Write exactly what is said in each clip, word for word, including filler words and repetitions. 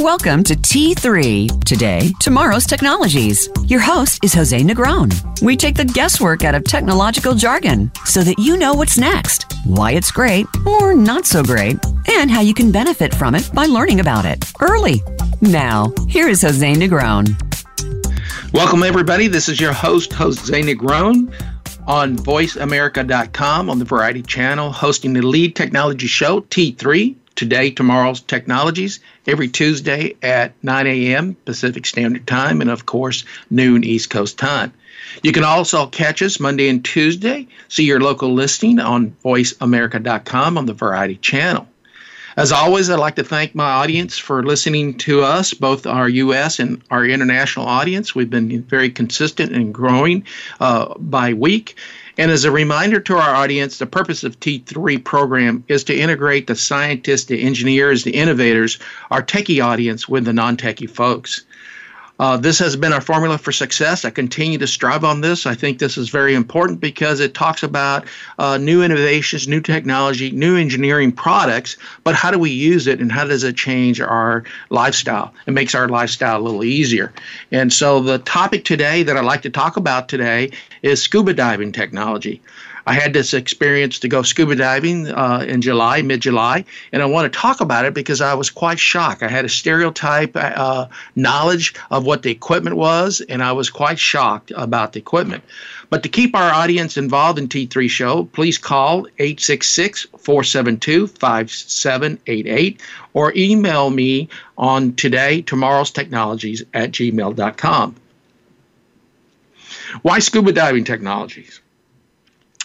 Welcome to T three, Today, Tomorrow's Technologies. Your host is Jose Negron. We take the guesswork out of technological jargon so that you know what's next, why it's great or not so great, and how you can benefit from it by learning about it early. Now, here is Jose Negron. Welcome, everybody. This is your host, Jose Negron, on voice america dot com on the Variety Channel, hosting the lead technology show, T three, Today, Tomorrow's Technologies, every Tuesday at nine a.m. Pacific Standard Time and, of course, noon East Coast time. You can also catch us Monday and Tuesday. See your local listing on voice america dot com on the Variety Channel. As always, I'd like to thank my audience for listening to us, both our U S and our international audience. We've been very consistent and growing uh, by week. And as a reminder to our audience, the purpose of T three program is to integrate the scientists, the engineers, the innovators, our techie audience with the non-techie folks. Uh, this has been our formula for success. I continue to strive on this. I think this is very important because it talks about uh, new innovations, new technology, new engineering products, but how do we use it and how does it change our lifestyle? It makes our lifestyle a little easier. And so the topic today that I'd like to talk about today is scuba diving technology. I had this experience to go scuba diving uh, in July, mid-July, and I want to talk about it because I was quite shocked. I had a stereotype uh, knowledge of what the equipment was, and I was quite shocked about the equipment. But to keep our audience involved in T three Show, please call eight six six, four seven two, five seven eight eight or email me on today tomorrow's technologies at gmail dot com. Why scuba diving technologies?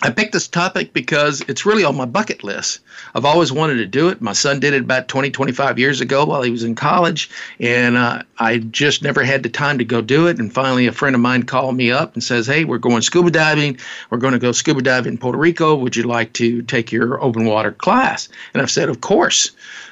I picked this topic because it's really on my bucket list. I've always wanted to do it. My son did it about twenty, twenty-five years ago while he was in college, and uh, I just never had the time to go do it. And finally, a friend of mine called me up and says, hey, we're going scuba diving. We're going to go scuba diving in Puerto Rico. Would you like to take your open water class? And I've said, of course.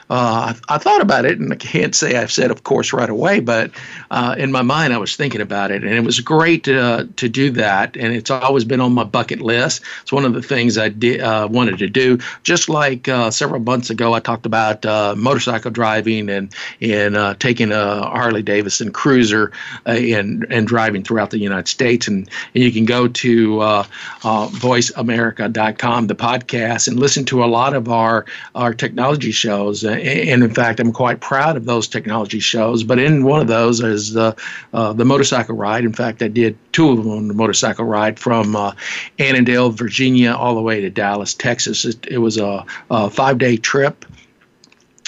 Uh, I, I thought about it, and I can't say I've said, of course, right away, but uh, in my mind, I was thinking about it, and it was great uh, to do that, and it's always been on my bucket list. It's one of the things I did, uh, wanted to do, just like uh, several months ago, I talked about uh, motorcycle driving and, and uh, taking a Harley-Davidson cruiser uh, and, and driving throughout the United States, and, and you can go to uh, uh, voice america dot com, the podcast, and listen to a lot of our, our technology shows. And in fact, I'm quite proud of those technology shows. But in one of those is the uh, the motorcycle ride. In fact, I did two of them on the motorcycle ride from uh, Annandale, Virginia, all the way to Dallas, Texas. It, it was a, a five-day trip.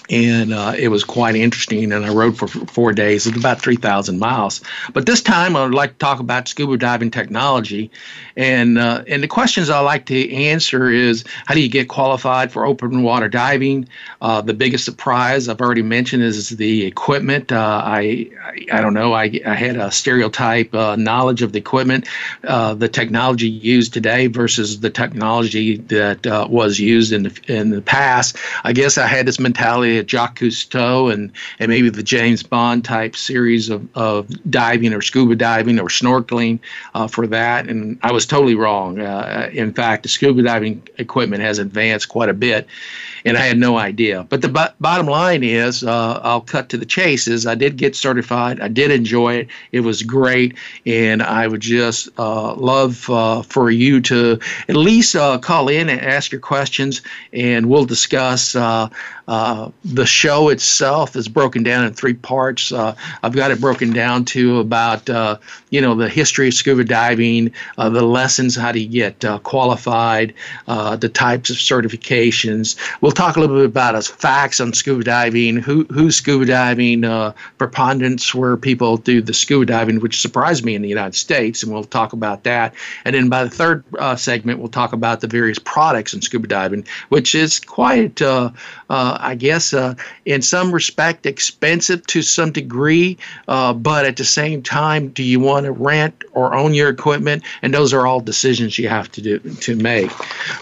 And uh, it was quite interesting, and I rode for four days. It's about three thousand miles. But this time, I would like to talk about scuba diving technology. And uh, and the questions I like to answer is, how do you get qualified for open water diving? Uh, the biggest surprise I've already mentioned is the equipment. Uh, I, I I don't know. I, I had a stereotype uh, knowledge of the equipment, uh, the technology used today versus the technology that uh, was used in the, in the past. I guess I had this mentality at Jacques Cousteau and, and maybe the James Bond type series of, of diving or scuba diving or snorkeling uh, for that. And I was totally wrong. Uh, in fact, the scuba diving equipment has advanced quite a bit, and I had no idea. But the b- bottom line is, uh, I'll cut to the chase, is I did get certified. I did enjoy it. It was great. And I would just uh, love uh, for you to at least uh, call in and ask your questions, and we'll discuss uh, uh, the show itself is broken down in three parts. Uh, I've got it broken down to about, uh, you know, the history of scuba diving, uh, the lessons, how to get uh, qualified, uh, the types of certifications. We'll talk a little bit about us facts on scuba diving, who who's scuba diving, uh, preponderance where people do the scuba diving, which surprised me in the United States, and we'll talk about that. And then by the third uh, segment, we'll talk about the various products in scuba diving, which is quite, uh, uh, I guess, Uh, in some respect expensive to some degree, uh, but at the same time, do you want to rent or own your equipment? And those are all decisions you have to do to make.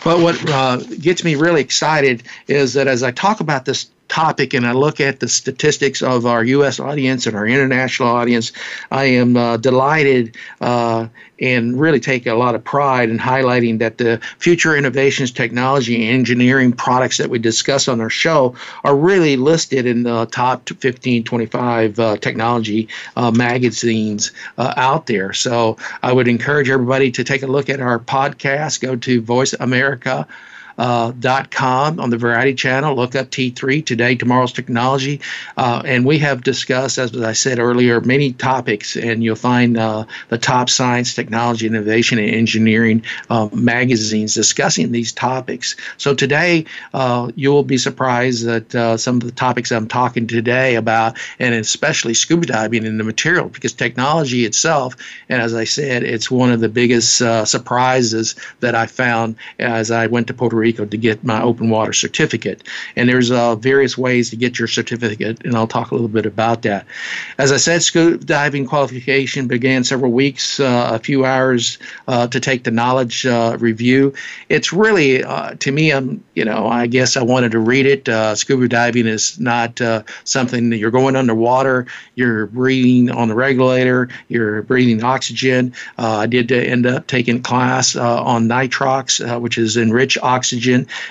But what uh, gets me really excited is that as I talk about this topic and I look at the statistics of our U S audience and our international audience, I am uh, delighted uh, and really take a lot of pride in highlighting that the future innovations, technology, and engineering products that we discuss on our show are really listed in the top fifteen, twenty-five uh, technology uh, magazines uh, out there. So I would encourage everybody to take a look at our podcast. Go to voice america dot com. Uh, dot com on the Variety Channel. Look up T three, Today, Tomorrow's Technology. Uh, and we have discussed, as I said earlier, many topics, and you'll find uh, the top science, technology, innovation, and engineering uh, magazines discussing these topics. So today, uh, you will be surprised that uh, some of the topics I'm talking today about, and especially scuba diving and the material, because technology itself, and as I said, it's one of the biggest uh, surprises that I found as I went to Puerto Rico Rico to get my open water certificate. And there's uh, various ways to get your certificate, and I'll talk a little bit about that. As I said, scuba diving qualification began several weeks, uh, a few hours uh, to take the knowledge uh, review. It's really, uh, to me, I'm, you know, I guess I wanted to read it. Uh, scuba diving is not uh, something that you're going underwater, you're breathing on the regulator, you're breathing oxygen. Uh, I did end up taking class uh, on Nitrox, uh, which is enriched oxygen.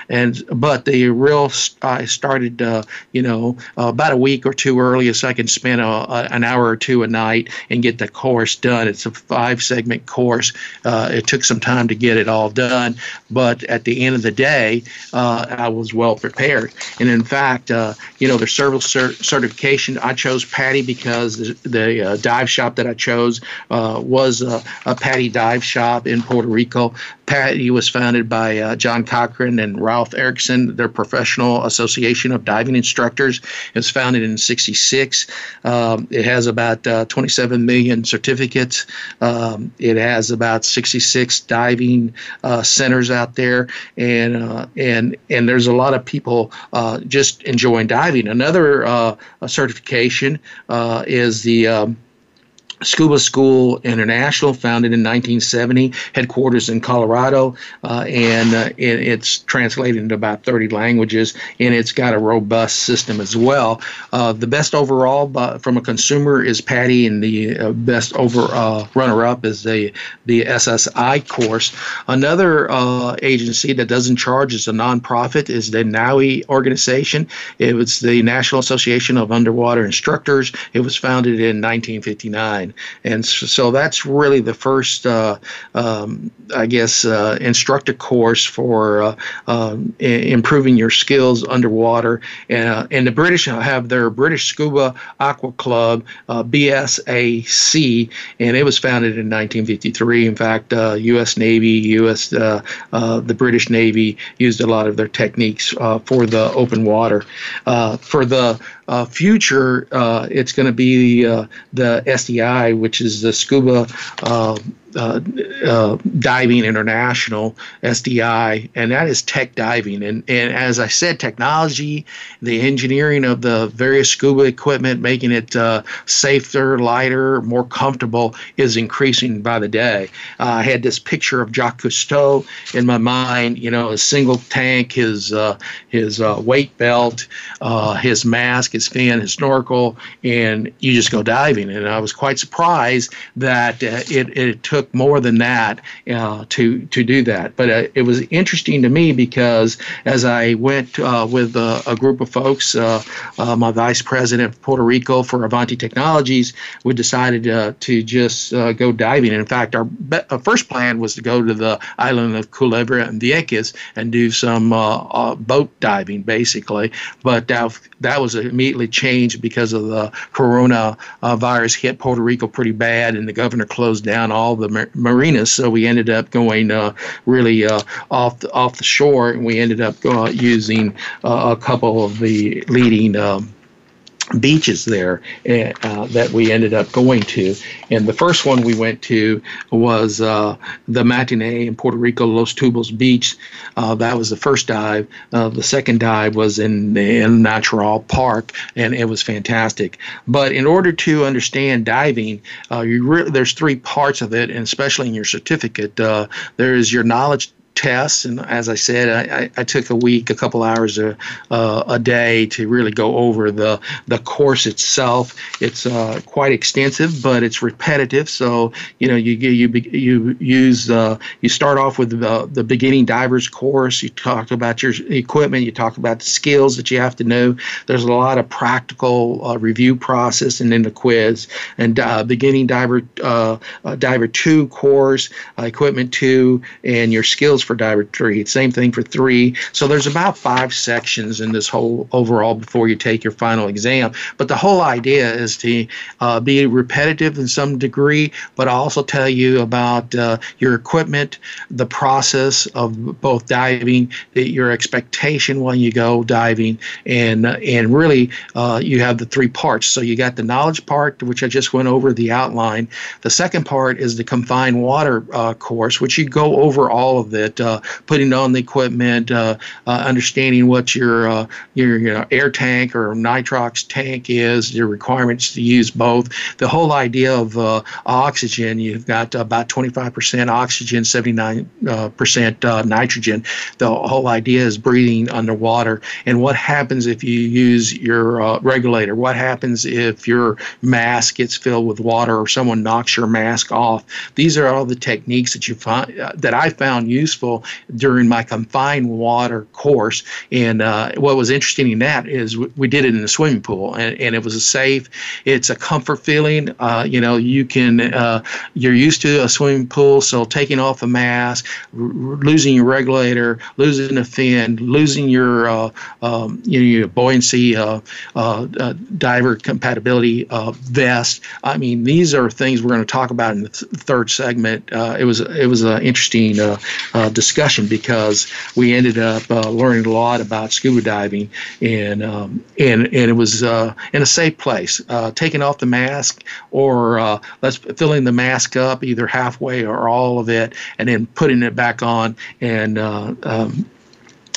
And but the real I started uh, you know uh, about a week or two earlier, so I can spend a, a, an hour or two a night and get the course done. It's a five segment course. Uh, it took some time to get it all done, but at the end of the day, uh, I was well prepared. And in fact, uh, you know, the service cert- certification I chose PADI because the, the uh, dive shop that I chose uh, was a, a PADI dive shop in Puerto Rico. PADI was founded by uh, John Cochran and Ralph Erickson. Their professional association of diving instructors. It was founded in sixty-six. Um, it has about uh, twenty-seven million certificates. Um, it has about sixty-six diving uh, centers out there, and uh, and and there's a lot of people uh, just enjoying diving. Another uh, certification uh, is the um, Scuba School International, founded in nineteen seventy, headquarters in Colorado, uh, and uh, it, it's translated into about thirty languages, and it's got a robust system as well. Uh, the best overall by, from a consumer is PADI, and the uh, best over uh, runner-up is the, the S S I course. Another uh, agency that doesn't charge is a nonprofit is the NAUI organization. It was the National Association of Underwater Instructors. It was founded in nineteen fifty-nine. And so that's really the first, uh, um, I guess, uh, instructor course for uh, um, improving your skills underwater. Uh, and the British have their British Scuba Aqua Club, uh, B S A C, and it was founded in nineteen fifty-three. In fact, uh, U S Navy, U S uh, uh, the British Navy used a lot of their techniques uh, for the open water. Uh, for the Uh, future, uh, it's going to be uh, the S D I, which is the Scuba uh, uh, uh, Diving International, S D I, and that is tech diving. And, and as I said, technology, the engineering of the various scuba equipment, making it uh, safer, lighter, more comfortable, is increasing by the day. Uh, I had this picture of Jacques Cousteau in my mind, you know, a single tank, his, uh, his uh, weight belt, uh, his mask, his fin, his snorkel, and you just go diving. And I was quite surprised that uh, it, it took more than that uh, to to do that. But uh, it was interesting to me because as I went uh, with uh, a group of folks, uh, uh, my vice president of Puerto Rico for Avanti Technologies, we decided uh, to just uh, go diving. And in fact, our, be- our first plan was to go to the island of Culebra and Vieques and do some uh, uh, boat diving, basically. But that, that was a immediately changed because of the corona uh, virus hit Puerto Rico pretty bad, and the governor closed down all the mar- marinas. So we ended up going uh, really uh, off the, off the shore, and we ended up uh, using uh, a couple of the leading Um, beaches there uh, that we ended up going to. And the first one we went to was uh, the matinee in Puerto Rico, Los Tubos Beach. Uh, that was the first dive. Uh, the second dive was in the El Natural Park, and it was fantastic. But in order to understand diving, uh, you re- there's three parts of it, and especially in your certificate, uh, there is your knowledge tests. And as I said, I, I took a week, a couple hours a, uh, a day to really go over the, the course itself. It's uh, quite extensive, but it's repetitive. So, you know, you you you use uh, you start off with the, the beginning diver's course. You talk about your equipment. You talk about the skills that you have to know. There's a lot of practical uh, review process, and then the quiz. And uh, beginning diver uh, uh, diver two course, uh, equipment two, and your skills for diver three. Same thing for three. So there's about five sections in this whole overall before you take your final exam. But the whole idea is to uh, be repetitive in some degree, but I'll also tell you about uh, your equipment, the process of both diving, the, your expectation when you go diving, and uh, and really uh, you have the three parts. So you got the knowledge part, which I just went over the outline. The second part is the confined water uh, course, which you go over all of it, uh, putting on the equipment, uh, uh, understanding what your uh, your you know, air tank or nitrox tank is, your requirements to use both. The whole idea of uh, oxygen, you've got about twenty-five percent oxygen, seventy-nine percent uh, nitrogen. The whole idea is breathing underwater and what happens if you use your uh, regulator, what happens if your mask gets filled with water or someone knocks your mask off. These are all the techniques that you find uh, that I found useful during my confined water course. And uh, what was interesting in that is w- we did it in a swimming pool, and, and it was a safe. It's a comfort feeling. Uh, you know, you can uh, you're used to a swimming pool, so taking off a mask, r- losing your regulator, losing a fin, losing your uh, um, you know your buoyancy uh, uh, uh, diver compatibility uh, vest. I mean, these are things we're going to talk about in the th- third segment. Uh, it was it was an interesting uh, uh, discussion because we ended up uh, learning a lot about scuba diving, and um, and and it was uh, in a safe place. Uh, taking off the mask, or uh, let's filling the mask up either halfway or all of it, and then putting it back on and. Uh, um,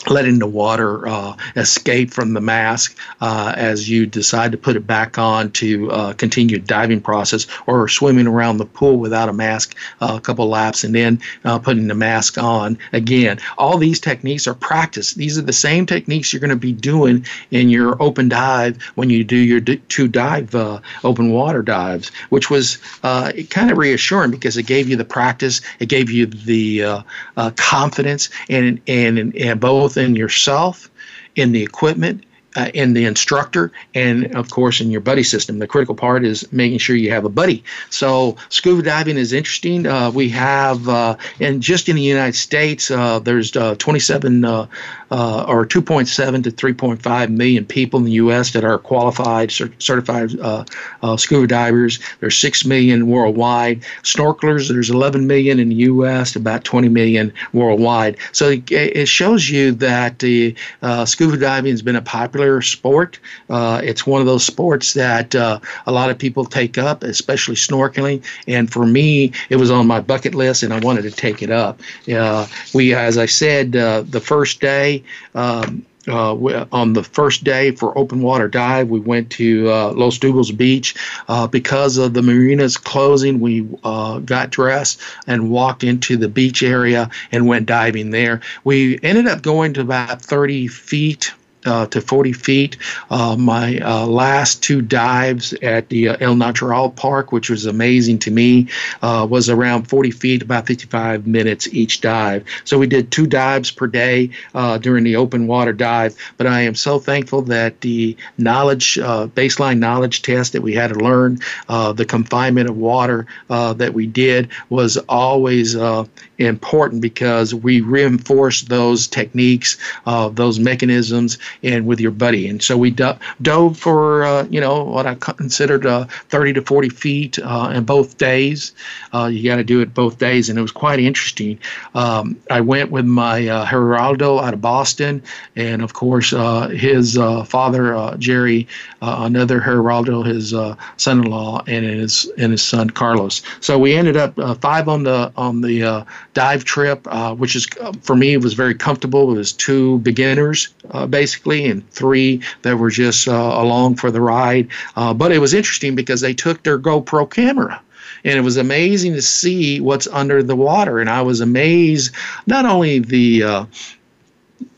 letting the water uh, escape from the mask uh, as you decide to put it back on to uh, continue the diving process, or swimming around the pool without a mask uh, a couple laps and then uh, putting the mask on again. All these techniques are practiced. These are the same techniques you're going to be doing in your open dive when you do your d- two dive uh, open water dives, which was uh, kind of reassuring because it gave you the practice, it gave you the uh, uh, confidence, and, and, and both in yourself, in the equipment, uh, in the instructor, and of course in your buddy system. The critical part is making sure you have a buddy. So scuba diving is interesting. Uh, we have, uh, and just in the United States, uh, there's uh, twenty-seven uh, uh, or two point seven to three point five million people in the U S that are qualified, cert- certified uh, uh, scuba divers. There's six million worldwide. Snorkelers, there's eleven million in the U S, about twenty million worldwide. So it, it shows you that the uh, scuba diving has been a popular sport. Uh, it's one of those sports that uh, a lot of people take up, especially snorkeling. And for me, it was on my bucket list, and I wanted to take it up. Uh, we, as I said, uh, the first day. Um, Uh, on the first day for open water dive, we went to uh, Los Tubos Beach. Uh, because of the marinas closing, we uh, got dressed and walked into the beach area and went diving there. We ended up going to about thirty feet. Uh, to forty feet. Uh, my uh, last two dives at the uh, El Natural Park, which was amazing to me, uh, was around forty feet, about fifty-five minutes each dive. So we did two dives per day uh, during the open water dive. But I am so thankful that the knowledge, uh, baseline knowledge test that we had to learn, uh, the confinement of water uh, that we did was always uh, important because we reinforced those techniques, uh, those mechanisms, and with your buddy. And so we do- dove for, uh, you know, what I considered uh, thirty to forty feet uh, in both days. Uh, you got to do it both days. And it was quite interesting. Um, I went with my uh, Geraldo out of Boston. And, of course, uh, his uh, father, uh, Jerry, uh, another Geraldo, his uh, son-in-law, and his and his son, Carlos. So we ended up uh, five on the, on the uh, dive trip, uh, which is, for me, was very comfortable. It was two beginners, uh, basically. And three that were just uh, along for the ride. Uh, but it was interesting because they took their GoPro camera. And it was amazing to see what's under the water. And I was amazed, not only the uh,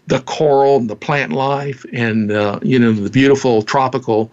the coral and the plant life and, uh, you know, the beautiful tropical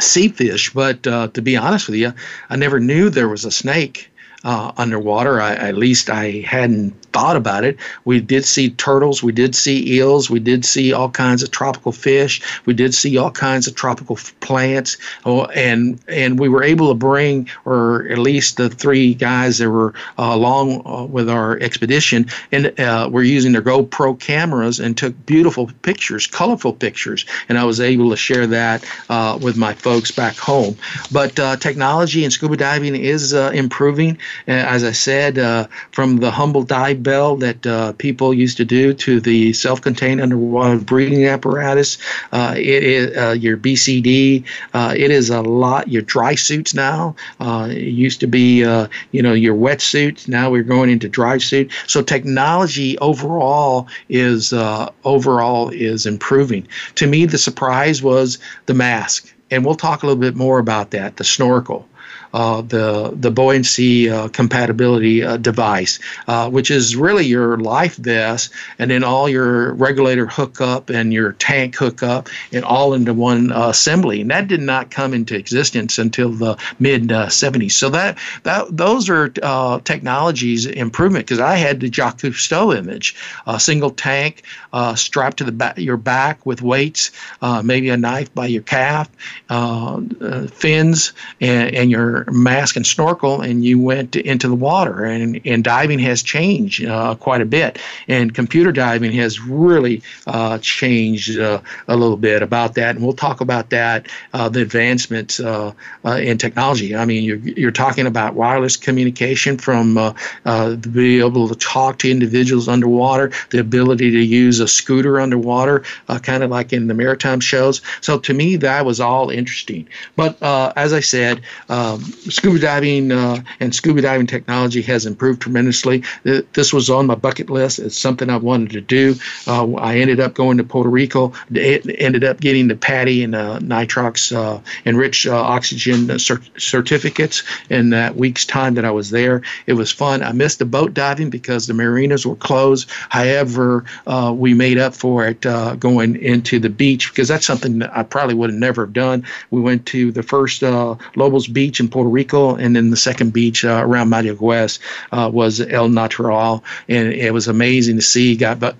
sea fish, but uh, to be honest with you, I never knew there was a snake uh, underwater. I, at least I hadn't thought about it. We did see turtles. We did see eels. We did see all kinds of tropical fish. We did see all kinds of tropical f- plants. Oh, and and we were able to bring, or at least the three guys that were uh, along uh, with our expedition, and uh, were using their GoPro cameras and took beautiful pictures, colorful pictures. And I was able to share that uh, with my folks back home. But uh, technology and scuba diving is uh, improving. As I said, uh, from the humble dive bell that uh, people used to do to the self-contained underwater breathing apparatus, uh, it is uh, your B C D. Uh, it is a lot. Your dry suits now. Uh, it used to be, uh, you know, your wetsuits. Now we're going into dry suit. So technology overall is uh, overall is improving. To me, the surprise was the mask, and we'll talk a little bit more about that. The snorkel. Uh, the the buoyancy uh, compatibility uh, device, uh, which is really your life vest, and then all your regulator hookup and your tank hookup, and all into one uh, assembly. And that did not come into existence until the mid uh, seventies. So that that those are uh, technologies improvement, because I had the Jacques Cousteau image, a single tank uh, strapped to the back, your back with weights, uh, maybe a knife by your calf, uh, uh, fins, and, and your mask and snorkel, and you went to, into the water. And, and diving has changed uh, quite a bit. And computer diving has really uh, changed uh, a little bit about that. And we'll talk about that, uh, the advancements uh, uh, in technology. I mean, you're, you're talking about wireless communication from uh, uh, to be able to talk to individuals underwater, the ability to use a scooter underwater, uh, kind of like in the maritime shows. So to me, that was all interesting. But uh, as I said, um, scuba diving uh, and scuba diving technology has improved tremendously. This was on my bucket list. It's something I wanted to do. Uh, I ended up going to Puerto Rico. It ended up getting the PADI and uh, Nitrox uh, enriched uh, oxygen cert- certificates in that week's time that I was there. It was fun. I missed the boat diving because the marinas were closed. However, uh, we made up for it uh, going into the beach, because that's something that I probably would have never done. We went to the first uh, Lobos Beach in Puerto Rico, and then the second beach uh, around Mayagüez uh, was El Natural, and it was amazing to see. Got uh,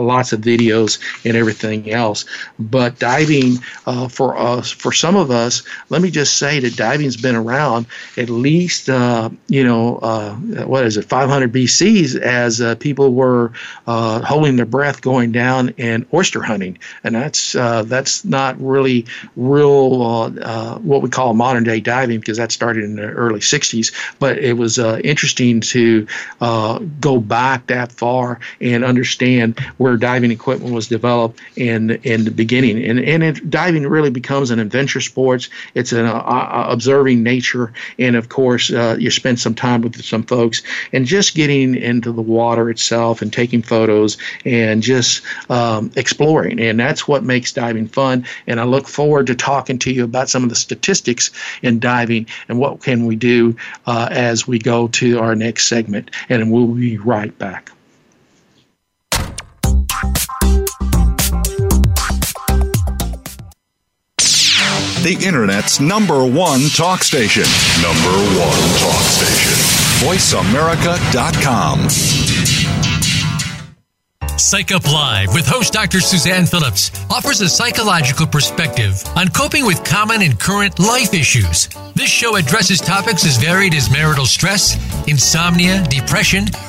lots of videos and everything else. But diving uh, for us, for some of us, let me just say that diving's been around at least uh, you know uh, what is it, five hundred B C's, as uh, people were uh, holding their breath going down and oyster hunting, and that's uh, that's not really real uh, uh, what we call modern day diving, because that started in the early sixties. But it was uh, interesting to uh, go back that far and understand where diving equipment was developed in in the beginning. And and it, diving really becomes an adventure sports. It's an uh, observing nature, and of course uh, you spend some time with some folks, and just getting into the water itself and taking photos and just um, exploring. And that's what makes diving fun. And I look forward to talking to you about some of the statistics in diving and what can we do uh, as we go to our next segment, and we'll be right back. The Internet's number one talk station. Number one talk station. voice america dot com. Psych Up Live with host Doctor Suzanne Phillips offers a psychological perspective on coping with common and current life issues. This show addresses topics as varied as marital stress, insomnia, depression,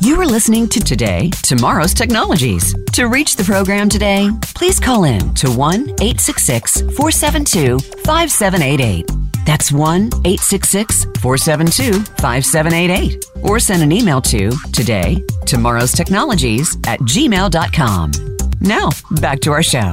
You are listening to Today, Tomorrow's Technologies. To reach the program today, please call in to one eight six six, four seven two, five seven eight eight. That's one eight six six, four seven two, five seven eight eight. Or send an email to today, tomorrow's technologies at gmail dot com. Now, back to our show.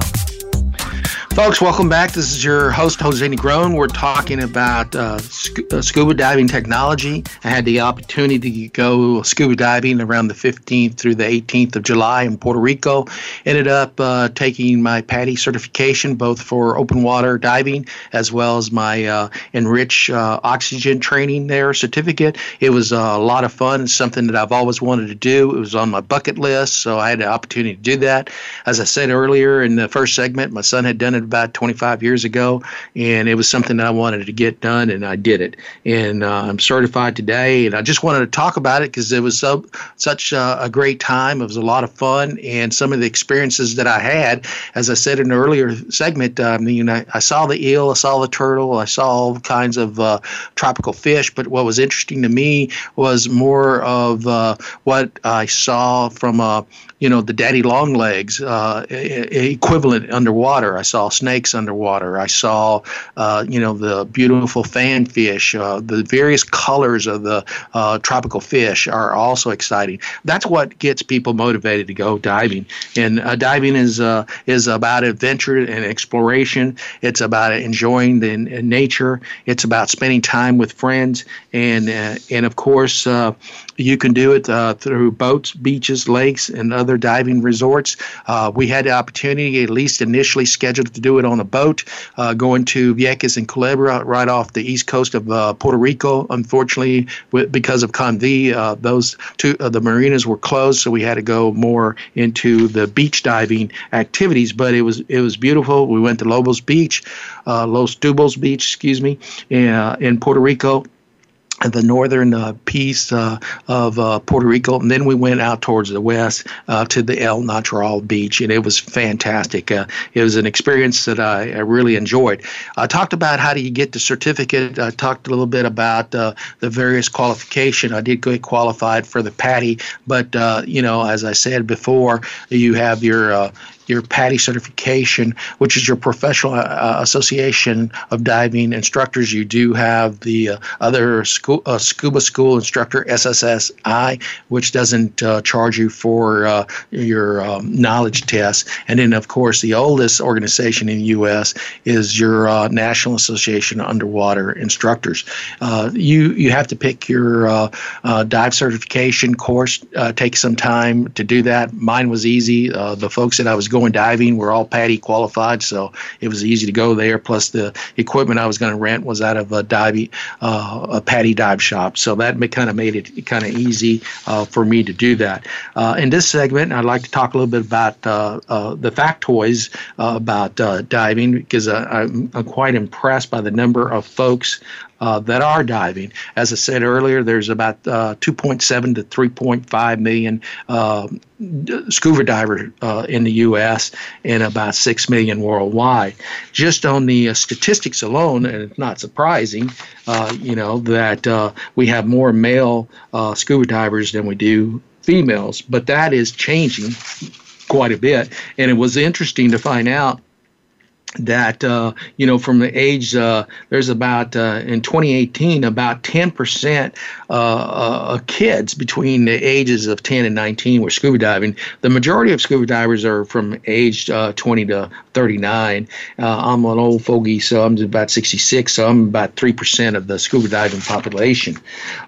Folks, welcome back. This is your host, Jose Negron. We're talking about uh, sc- uh, scuba diving technology. I had the opportunity to go scuba diving around the fifteenth through the eighteenth of July in Puerto Rico. Ended up uh, taking my PADI certification, both for open water diving as well as my uh, enriched uh, oxygen training there certificate. It was uh, a lot of fun. It's something that I've always wanted to do. It was on my bucket list, so I had the opportunity to do that. As I said earlier in the first segment, my son had done it about twenty-five years ago, and it was something that I wanted to get done, and I did it. And uh, I'm certified today, and I just wanted to talk about it because it was so, such uh, a great time. It was a lot of fun, and some of the experiences that I had, as I said in an earlier segment, um, you know, I saw the eel, I saw the turtle, I saw all kinds of uh, tropical fish, but what was interesting to me was more of uh, what I saw from uh, you know, the daddy long legs uh, equivalent underwater. I saw snakes underwater. I saw, uh, you know, the beautiful fanfish. Uh, the various colors of the uh, tropical fish are also exciting. That's what gets people motivated to go diving. And uh, diving is uh, is about adventure and exploration. It's about enjoying the in nature. It's about spending time with friends. And uh, and of course, uh, you can do it uh, through boats, beaches, lakes, and other diving resorts. Uh, we had the opportunity, at least initially scheduled to do it on a boat, uh, going to Vieques and Culebra right off the east coast of uh, Puerto Rico. Unfortunately, w- because of Convi, uh, those two uh, the marinas were closed, so we had to go more into the beach diving activities. But it was it was beautiful. We went to Lobos Beach, uh, Los Tubos Beach, excuse me, uh, in Puerto Rico. The northern uh, piece uh, of uh, Puerto Rico, and then we went out towards the west uh, to the El Natural beach, and it was fantastic. Uh, it was an experience that I, I really enjoyed. I talked about how do you get the certificate. I talked a little bit about uh, the various qualification. I did get qualified for the PADI, but uh, you know, as I said before, you have your uh, your PADI certification, which is your professional uh, association of diving instructors. You do have the uh, other school, uh, scuba school instructor, S S I, which doesn't uh, charge you for uh, your um, knowledge tests. And then, of course, the oldest organization in the U S is your uh, National Association of Underwater Instructors. Uh, you you have to pick your uh, uh, dive certification course. Uh, take some time to do that. Mine was easy. Uh, the folks that I was going and diving were all PADI qualified, so it was easy to go there. Plus, the equipment I was going to rent was out of a diving, uh, a PADI dive shop, so that kind of made it kind of easy uh, for me to do that. Uh, in this segment, I'd like to talk a little bit about uh, uh, the factoids uh, about uh, diving, because uh, I'm, I'm quite impressed by the number of folks Uh, that are diving. As I said earlier, there's about uh, two point seven to three point five million uh, scuba divers uh, in the U S and about six million worldwide. Just on the uh, statistics alone, and it's not surprising, uh, you know, that uh, we have more male uh, scuba divers than we do females, but that is changing quite a bit. And it was interesting to find out that, uh, you know, from the age, uh, there's about, uh, in twenty eighteen, about ten percent uh, uh, kids between the ages of ten and nineteen were scuba diving. The majority of scuba divers are from age uh, twenty to thirty-nine. Uh, I'm an old fogey, so I'm about sixty-six, so I'm about three percent of the scuba diving population.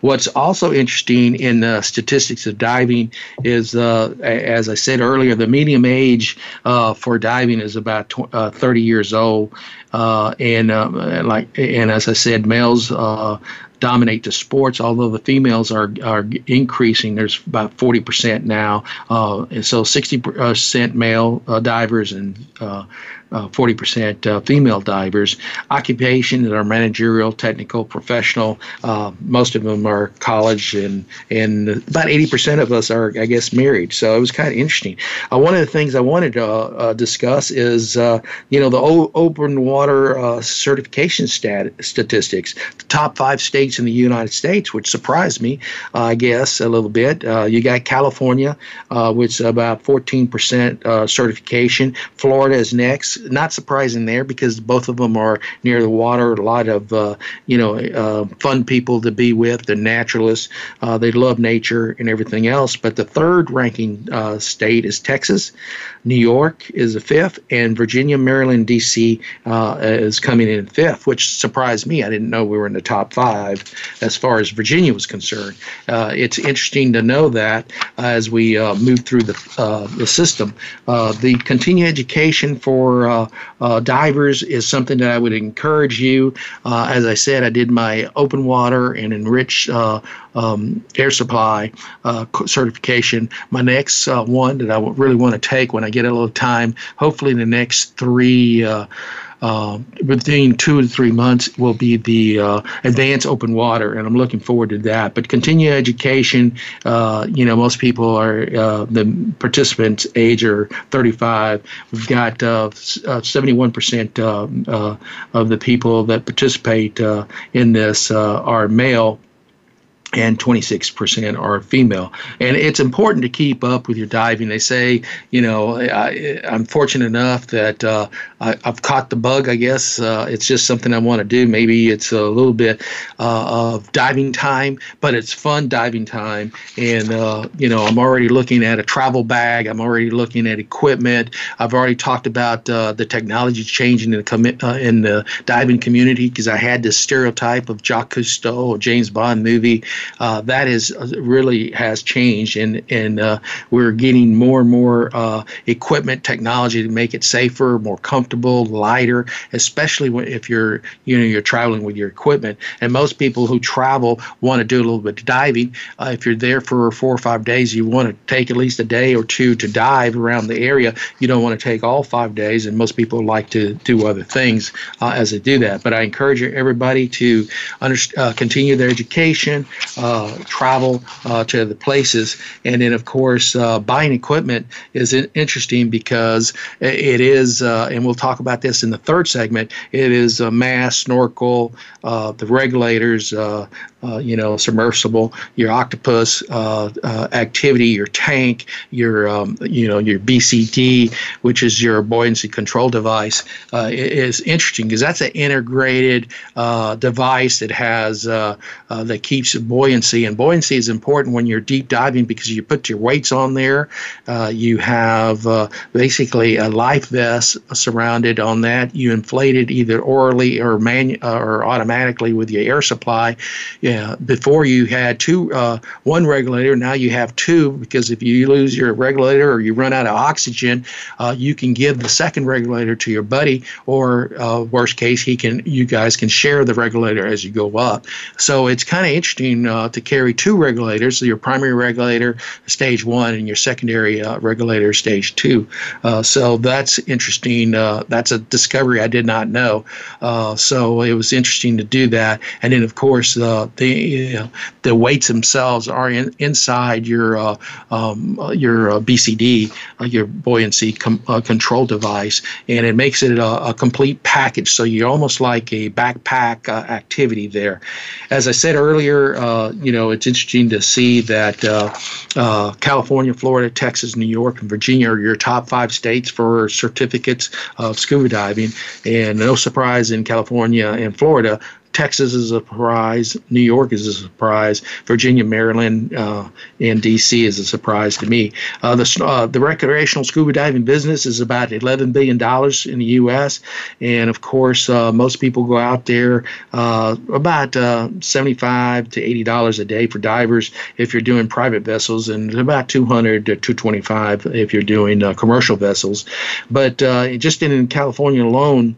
What's also interesting in the statistics of diving is, uh, as I said earlier, the medium age uh, for diving is about tw- uh, thirty years years old, uh, and uh, like and as I said, males uh, dominate the sports, although the females are, are increasing. There's about forty percent now, uh, and so sixty percent male uh, divers and uh, uh, forty percent uh, female divers. Occupations are managerial, technical, professional. Uh, most of them are college, and and about eighty percent of us are, I guess, married. So it was kind of interesting. Uh, one of the things I wanted to uh, uh, discuss is, uh, you know, the o- open water uh, certification stat- statistics. The top five states in the United States, which surprised me, uh, I guess, a little bit. Uh, you got California, uh, which is about fourteen percent uh, certification. Florida is next. Not surprising there, because both of them are near the water. A lot of, uh, you know, uh, fun people to be with. They're naturalists. Uh, they love nature and everything else. But the third ranking uh, state is Texas. New York is the fifth. And Virginia, Maryland, D C uh, is coming in fifth, which surprised me. I didn't know we were in the top five as far as Virginia was concerned. Uh, it's interesting to know that uh, as we uh, move through the, uh, the system. Uh, the continuing education for uh, uh, divers is something that I would encourage you. Uh, as I said, I did my open water and enriched uh, um, air supply uh, certification. My next uh, one that I really want to take when I get a little time, hopefully in the next three uh Uh, within two to three months will be the uh, advanced open water, and I'm looking forward to that. But continuing education, uh, you know, most people are, uh, the participants' age are thirty-five. We've got uh, uh, seventy-one percent uh, uh, of the people that participate uh, in this uh, are male, and twenty-six percent are female. And it's important to keep up with your diving. They say, you know, I, I'm fortunate enough that uh, I, I've caught the bug, I guess. Uh, it's just something I want to do. Maybe it's a little bit uh, of diving time, but it's fun diving time. And, uh, you know, I'm already looking at a travel bag. I'm already looking at equipment. I've already talked about uh, the technology changing in the, com- uh, in the diving community, because I had this stereotype of Jacques Cousteau, a James Bond movie. Uh, that is uh, really has changed, and and uh, we're getting more and more uh, equipment, technology to make it safer, more comfortable, lighter. Especially when, if you're you know you're traveling with your equipment, and most people who travel want to do a little bit of diving. Uh, if you're there for four or five days, you want to take at least a day or two to dive around the area. You don't want to take all five days, and most people like to do other things uh, as they do that. But I encourage everybody to under, uh, continue their education. Uh, travel uh, to the places, and then of course uh, buying equipment is interesting, because it is uh, and we'll talk about this in the third segment. It is a mask, snorkel, uh, the regulators, uh, uh, you know, submersible, your octopus uh, uh, activity, your tank, your um, you know your B C D, which is your buoyancy control device. Uh, is interesting because that's an integrated uh, device that has uh, uh, that keeps buoyancy, and buoyancy is important when you're deep diving, because you put your weights on there. Uh, you have uh, basically a life vest surrounded on that. You inflate it either orally or manu- or automatically with your air supply. Yeah, before you had two, uh, one regulator. Now you have two, because if you lose your regulator or you run out of oxygen, uh, you can give the second regulator to your buddy, or uh, worst case, he can. You guys can share the regulator as you go up. So it's kind of interesting. Uh, to carry two regulators, so your primary regulator, stage one, and your secondary uh, regulator, stage two. Uh, so that's interesting. Uh, that's a discovery I did not know. Uh, so it was interesting to do that. And then, of course, uh, the the you know, the weights themselves are in, inside your uh, um, your uh, B C D, uh, your buoyancy com- uh, control device, and it makes it a, a complete package. So you're almost like a backpack uh, activity there. As I said earlier, uh, you know, it's interesting to see that uh, uh, California, Florida, Texas, New York, and Virginia are your top five states for certificates of scuba diving. And no surprise in California and Florida, Texas is a surprise, New York is a surprise, Virginia, Maryland, uh, and D C is a surprise to me. Uh, the, uh, the recreational scuba diving business is about eleven billion dollars in the U S, and of course, uh, most people go out there uh, about uh, seventy-five to eighty dollars a day for divers if you're doing private vessels, and about two hundred to two twenty-five if you're doing uh, commercial vessels. But uh, just in, in California alone,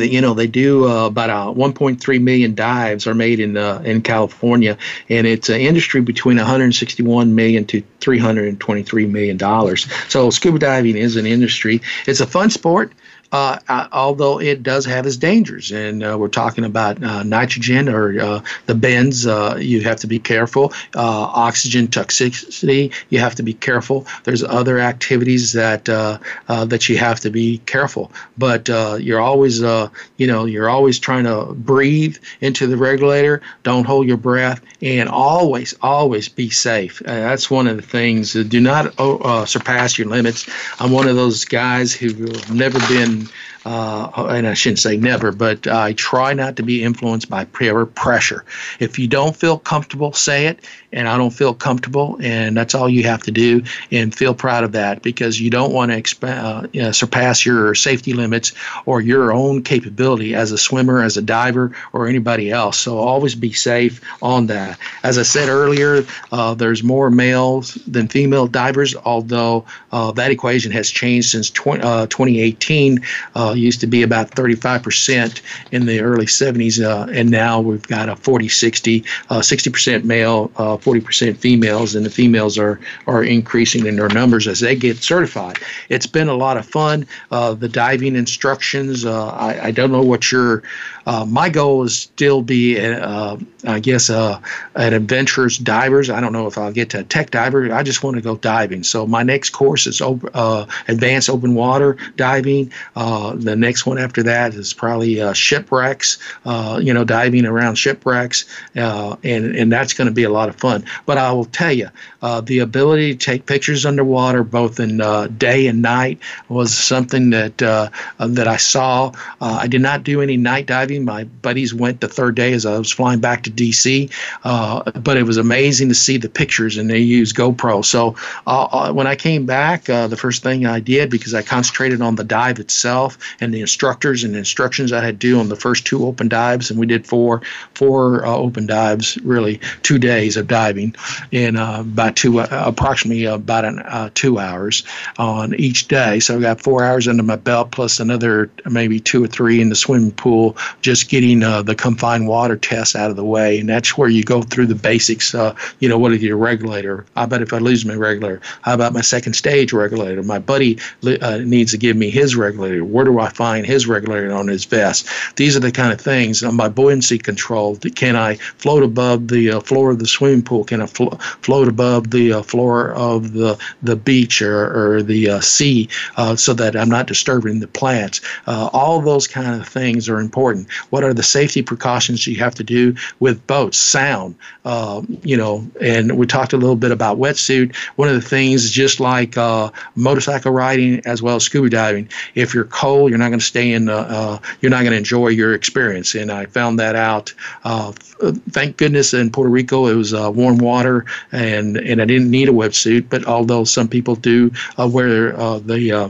The, you know, they do uh, about uh, one point three million dives are made in uh, in California, and it's an industry between one hundred sixty-one million dollars to three hundred twenty-three million dollars. So scuba diving is an industry. It's a fun sport. Uh, I, although it does have its dangers, and uh, we're talking about uh, nitrogen or uh, the bends, uh, you have to be careful. Uh, oxygen toxicity, you have to be careful. There's other activities that uh, uh, that you have to be careful. But uh, you're always, uh, you know, you're always trying to breathe into the regulator. Don't hold your breath, and always, always be safe. Uh, that's one of the things. Do not uh, surpass your limits. I'm one of those guys who've never been. Uh, and I shouldn't say never, but I try not to be influenced by peer pressure. If you don't feel comfortable, say it, and I don't feel comfortable, and that's all you have to do, and feel proud of that, because you don't want to exp- uh, you know, surpass your safety limits or your own capability as a swimmer, as a diver, or anybody else. So always be safe on that. As I said earlier, uh, there's more males than female divers, although uh, that equation has changed since twenty eighteen. Uh, used to be about thirty-five percent in the early seventies, uh, and now we've got a forty sixty, uh, sixty percent male, uh, forty percent females, and the females are, are increasing in their numbers as they get certified. It's been a lot of fun. Uh, the diving instructions, uh, I, I don't know what your uh, – my goal is still be, uh, I guess, uh, an adventurous divers. I don't know if I'll get to a tech diver. I just want to go diving. So my next course is op- uh, advanced open water diving. Uh, the next one after that is probably uh, shipwrecks, uh, you know, diving around shipwrecks, uh, and, and that's going to be a lot of fun. But I will tell you, uh, the ability to take pictures underwater both in uh, day and night was something that uh, that I saw. Uh, I did not do any night diving. My buddies went the third day as I was flying back to D C, uh, but it was amazing to see the pictures, and they used GoPro. So uh, when I came back, uh, the first thing I did, because I concentrated on the dive itself, and the instructors and the instructions I had to do on the first two open dives, and we did four, four uh, open dives, really two days of diving, in uh, about two, uh, approximately about an, uh, two hours on each day. So I got four hours under my belt, plus another maybe two or three in the swimming pool, just getting uh, the confined water test out of the way, and that's where you go through the basics. Uh, you know, what is your regulator? How about if I lose my regulator? How about my second stage regulator? My buddy uh, needs to give me his regulator. Where do I find his regulator on his vest? These are the kind of things. On my buoyancy control, can I float above the uh, floor of the swimming pool? Can I flo- float above the uh, floor of the, the beach or, or the uh, sea uh, so that I'm not disturbing the plants? Uh, all those kind of things are important. What are the safety precautions you have to do with boats? Sound, uh, you know, and we talked a little bit about wetsuit. One of the things, just like uh, motorcycle riding as well as scuba diving, if you're You're cold, you're not going to stay in. Uh, uh, you're not going to enjoy your experience, and I found that out. Uh, thank goodness in Puerto Rico it was uh, warm water, and and I didn't need a wetsuit. But although some people do uh, wear uh, the uh,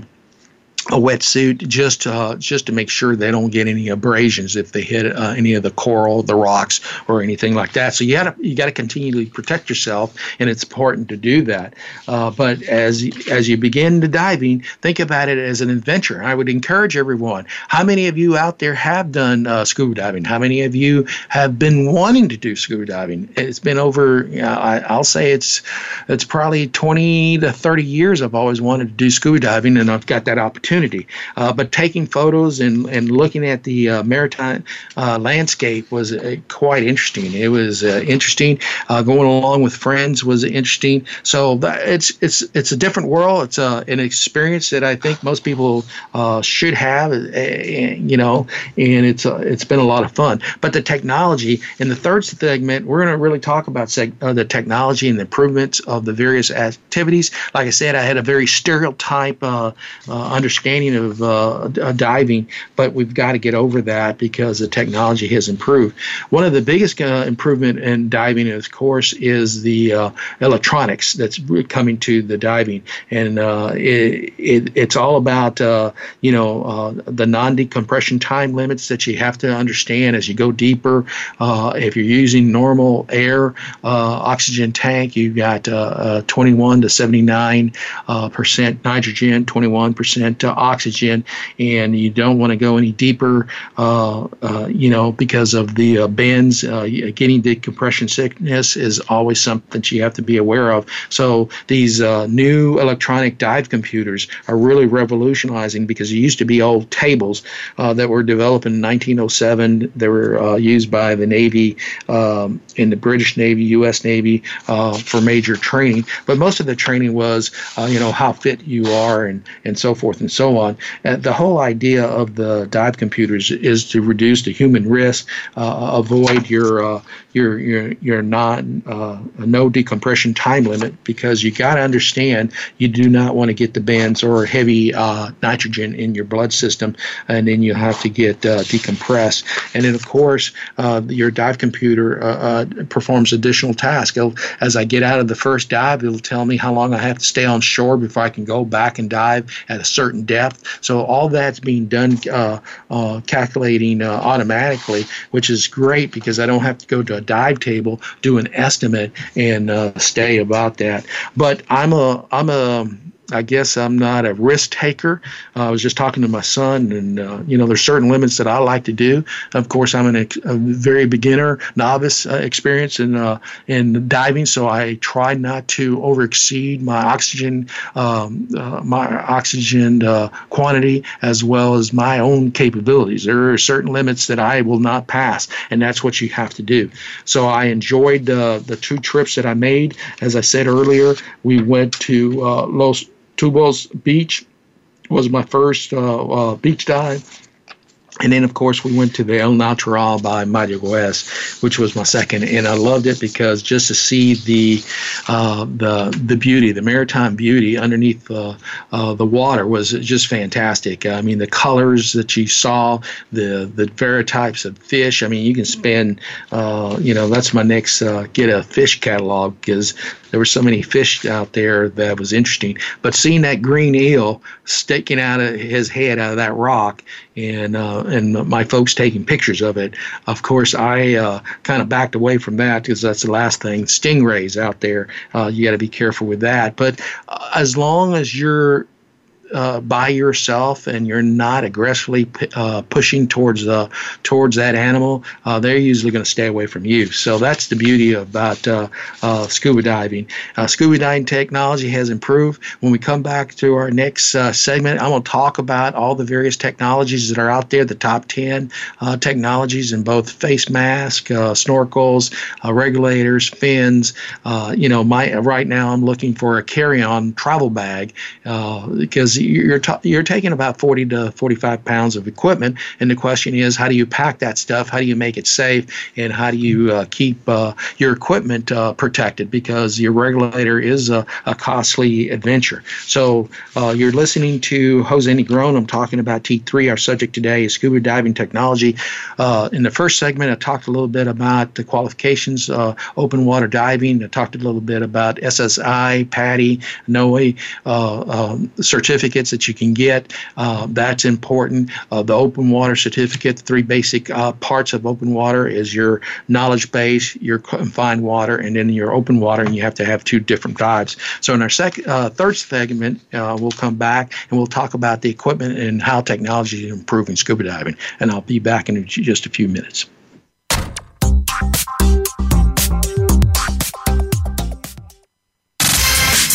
a wetsuit just uh, just to make sure they don't get any abrasions if they hit uh, any of the coral, the rocks, or anything like that. So you gotta you gotta continually protect yourself, and it's important to do that. Uh, but as as you begin to diving, think about it as an adventure. I would encourage everyone. How many of you out there have done uh, scuba diving? How many of you have been wanting to do scuba diving? It's been over. You know, I, I'll say it's it's probably twenty to thirty years. I've always wanted to do scuba diving, and I've got that opportunity. opportunity. Uh, but taking photos and, and looking at the uh, maritime uh, landscape was uh, quite interesting. It was uh, interesting. Uh, going along with friends was interesting. So it's it's it's a different world. It's uh, an experience that I think most people uh, should have, uh, you know, and it's uh, it's been a lot of fun. But the technology, in the third segment, we're going to really talk about seg- uh, the technology and the improvements of the various activities. Like I said, I had a very stereotype uh, uh, understanding of uh, d- diving, but we've got to get over that because the technology has improved. One of the biggest uh, improvement in diving, of course, is the uh, electronics that's coming to the diving, and uh, it, it, it's all about uh, you know uh, the non-decompression time limits that you have to understand as you go deeper. Uh, if you're using normal air uh, oxygen tank, you've got uh, uh, twenty-one to seventy-nine uh, percent nitrogen, twenty-one percent uh, oxygen, and you don't want to go any deeper, uh, uh, you know, because of the uh, bends. Uh, getting decompression sickness is always something that you have to be aware of. So these uh, new electronic dive computers are really revolutionizing, because it used to be old tables uh, that were developed in nineteen oh seven. They were uh, used by the Navy, um, in the British Navy, U S Navy, uh, for major training. But most of the training was, uh, you know, how fit you are and, and so forth and so on. Uh, the whole idea of the dive computers is to reduce the human risk, uh, avoid your uh, your your your non uh, no decompression time limit, because you got to understand you do not want to get the bends or heavy uh, nitrogen in your blood system, and then you have to get uh, decompressed. And then, of course, uh, your dive computer uh, uh, performs additional tasks. It'll, as I get out of the first dive, it'll tell me how long I have to stay on shore before I can go back and dive at a certain depth. So all that's being done uh, uh, calculating uh, automatically, which is great, because I don't have to go to a dive table, do an estimate, and uh, stay about that. But I'm a I'm a I guess I'm not a risk taker. Uh, I was just talking to my son, and uh, you know, there's certain limits that I like to do. Of course, I'm an ex- a very beginner, novice uh, experience in uh, in diving, so I try not to overexceed my oxygen um, uh, my oxygen uh, quantity, as well as my own capabilities. There are certain limits that I will not pass, and that's what you have to do. So I enjoyed uh, the two trips that I made. As I said earlier, we went to uh, Los Tubos Beach. Was my first uh, uh, beach dive. And then, of course, we went to the El Natural by Mayagüez, which was my second, and I loved it, because just to see the uh, the the beauty, the maritime beauty underneath uh, uh, the water was just fantastic. I mean, the colors that you saw, the the various types of fish. I mean, you can spend, uh, you know, that's my next uh, get a fish catalog, because there were so many fish out there that was interesting. But seeing that green eel sticking out of his head out of that rock, and uh, and my folks taking pictures of it. Of course, I uh, kind of backed away from that, because that's the last thing. Stingrays out there, uh, you got to be careful with that. But uh, as long as you're Uh, by yourself and you're not aggressively p- uh, pushing towards uh, towards that animal, uh, they're usually going to stay away from you. So that's the beauty about uh, uh, scuba diving. Uh, scuba diving technology has improved. When we come back to our next uh, segment, I'm going to talk about all the various technologies that are out there, the top ten uh, technologies in both face masks, uh, snorkels, uh, regulators, fins. Uh, you know, my right now I'm looking for a carry-on travel bag, uh, because You're t- you're taking about forty to forty-five pounds of equipment, and the question is, how do you pack that stuff? How do you make it safe, and how do you uh, keep uh, your equipment uh, protected? Because your regulator is a, a costly adventure. So uh, you're listening to Jose Negron. I'm talking about T three. Our subject today is scuba diving technology. Uh, in the first segment, I talked a little bit about the qualifications, uh, open water diving. I talked a little bit about S S I, PADI, NAUI, uh, um, certificates. certificates that you can get. Uh, that's important. Uh, the open water certificate, the three basic uh, parts of open water is your knowledge base, your confined water, and then your open water, and you have to have two different dives. So in our sec- uh, third segment, uh, we'll come back and we'll talk about the equipment and how technology is improving scuba diving. And I'll be back in just a few minutes.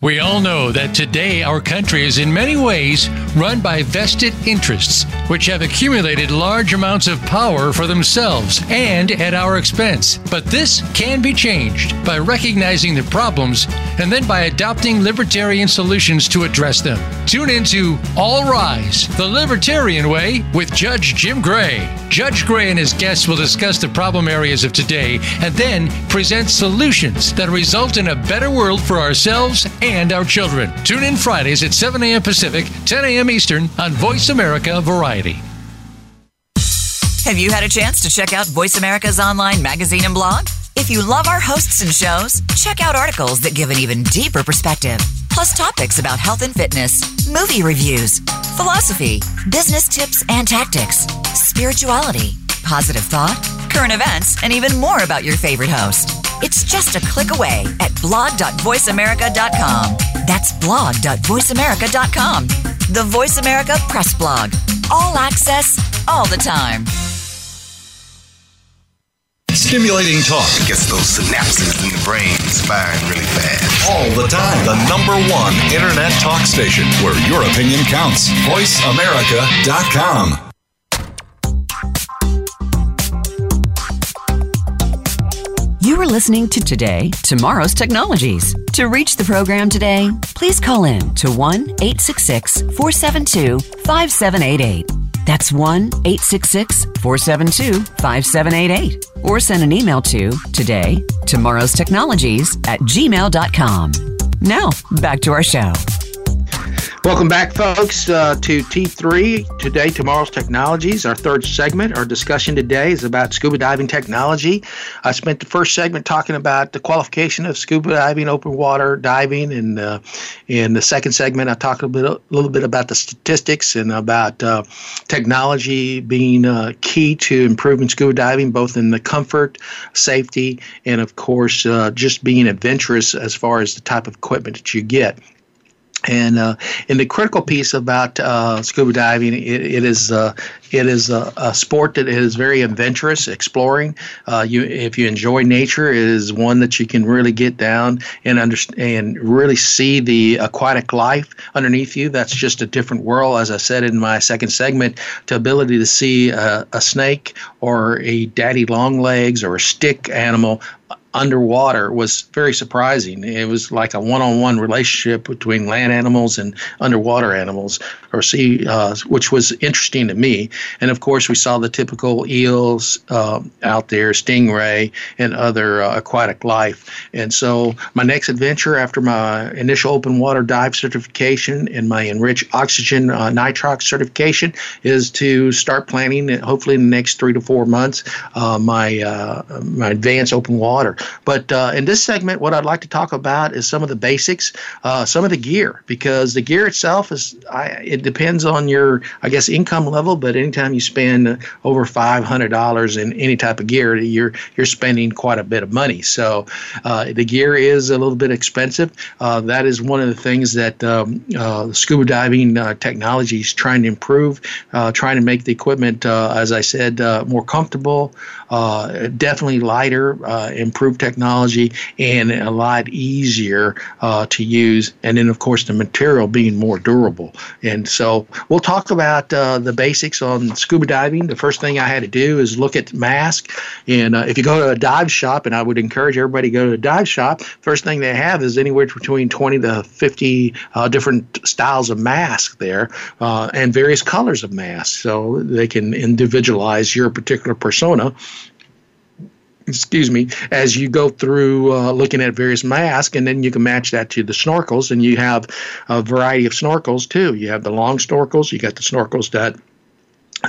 We all know that today our country is in many ways run by vested interests, which have accumulated large amounts of power for themselves and at our expense. But this can be changed by recognizing the problems and then by adopting libertarian solutions to address them. Tune into All Rise, the Libertarian Way with Judge Jim Gray. Judge Gray and his guests will discuss the problem areas of today and then present solutions that result in a better world for ourselves and and our children. Tune in Fridays at seven a.m. Pacific, ten a.m. Eastern on Voice America Variety. Have you had a chance to check out Voice America's online magazine and blog? If you love our hosts and shows, check out articles that give an even deeper perspective, plus topics about health and fitness, movie reviews, philosophy, business tips and tactics, spirituality, positive thought, current events, and even more about your favorite host. It's just a click away at blog dot voice america dot com. That's blog dot voice america dot com. The Voice America Press Blog. All access, all the time. Stimulating talk. It gets those synapses in the brain firing really fast. All the time. The number one internet talk station where your opinion counts. voice america dot com. You are listening to Today, Tomorrow's Technologies. To reach the program today, please call in to one eight six six, four seven two, five seven eight eight. That's one eight six six, four seven two, five seven eight eight. Or send an email to Today, Tomorrow's Technologies at gmail dot com. Now, back to our show. Welcome back, folks, uh, to T three, Today, Tomorrow's Technologies, our third segment. Our discussion today is about scuba diving technology. I spent the first segment talking about the qualification of scuba diving, open water diving, and uh, in the second segment I talked a, bit, a little bit about the statistics and about uh, technology being uh, key to improving scuba diving, both in the comfort, safety, and, of course, uh, just being adventurous as far as the type of equipment that you get. And uh, and the critical piece about uh, scuba diving, it, it is uh, it is a, a sport that is very adventurous, exploring. Uh, you if you enjoy nature, it is one that you can really get down and understand and really see the aquatic life underneath you. That's just a different world, as I said in my second segment. The ability to see a, a snake or a daddy long legs or a stick animal underwater was very surprising. It was like a one-on-one relationship between land animals and underwater animals, or sea, uh, which was interesting to me. And of course, we saw the typical eels uh, out there, stingray, and other uh, aquatic life. And so, my next adventure after my initial open water dive certification and my enriched oxygen uh, Nitrox certification is to start planning, hopefully in the next three to four months, uh, my uh, my advanced open water. But uh, in this segment, what I'd like to talk about is some of the basics, uh, some of the gear, because the gear itself is I, it depends on your, I guess, income level. But anytime you spend over five hundred dollars in any type of gear, you're you're spending quite a bit of money. So uh, the gear is a little bit expensive. Uh, that is one of the things that um, uh, scuba diving uh, technology is trying to improve, uh, trying to make the equipment, uh, as I said, uh, more comfortable, uh, definitely lighter, uh, improve technology and a lot easier uh, to use, and then of course the material being more durable. And so we'll talk about uh, the basics on scuba diving. The first thing I had to do is look at mask, and uh, if you go to a dive shop, and I would encourage everybody to go to a dive shop, first thing they have is anywhere between twenty to fifty uh, different styles of mask there, uh, and various colors of masks, so they can individualize your particular persona. Excuse me, as you go through uh, looking at various masks, and then you can match that to the snorkels, and you have a variety of snorkels too. You have the long snorkels, you got the snorkels that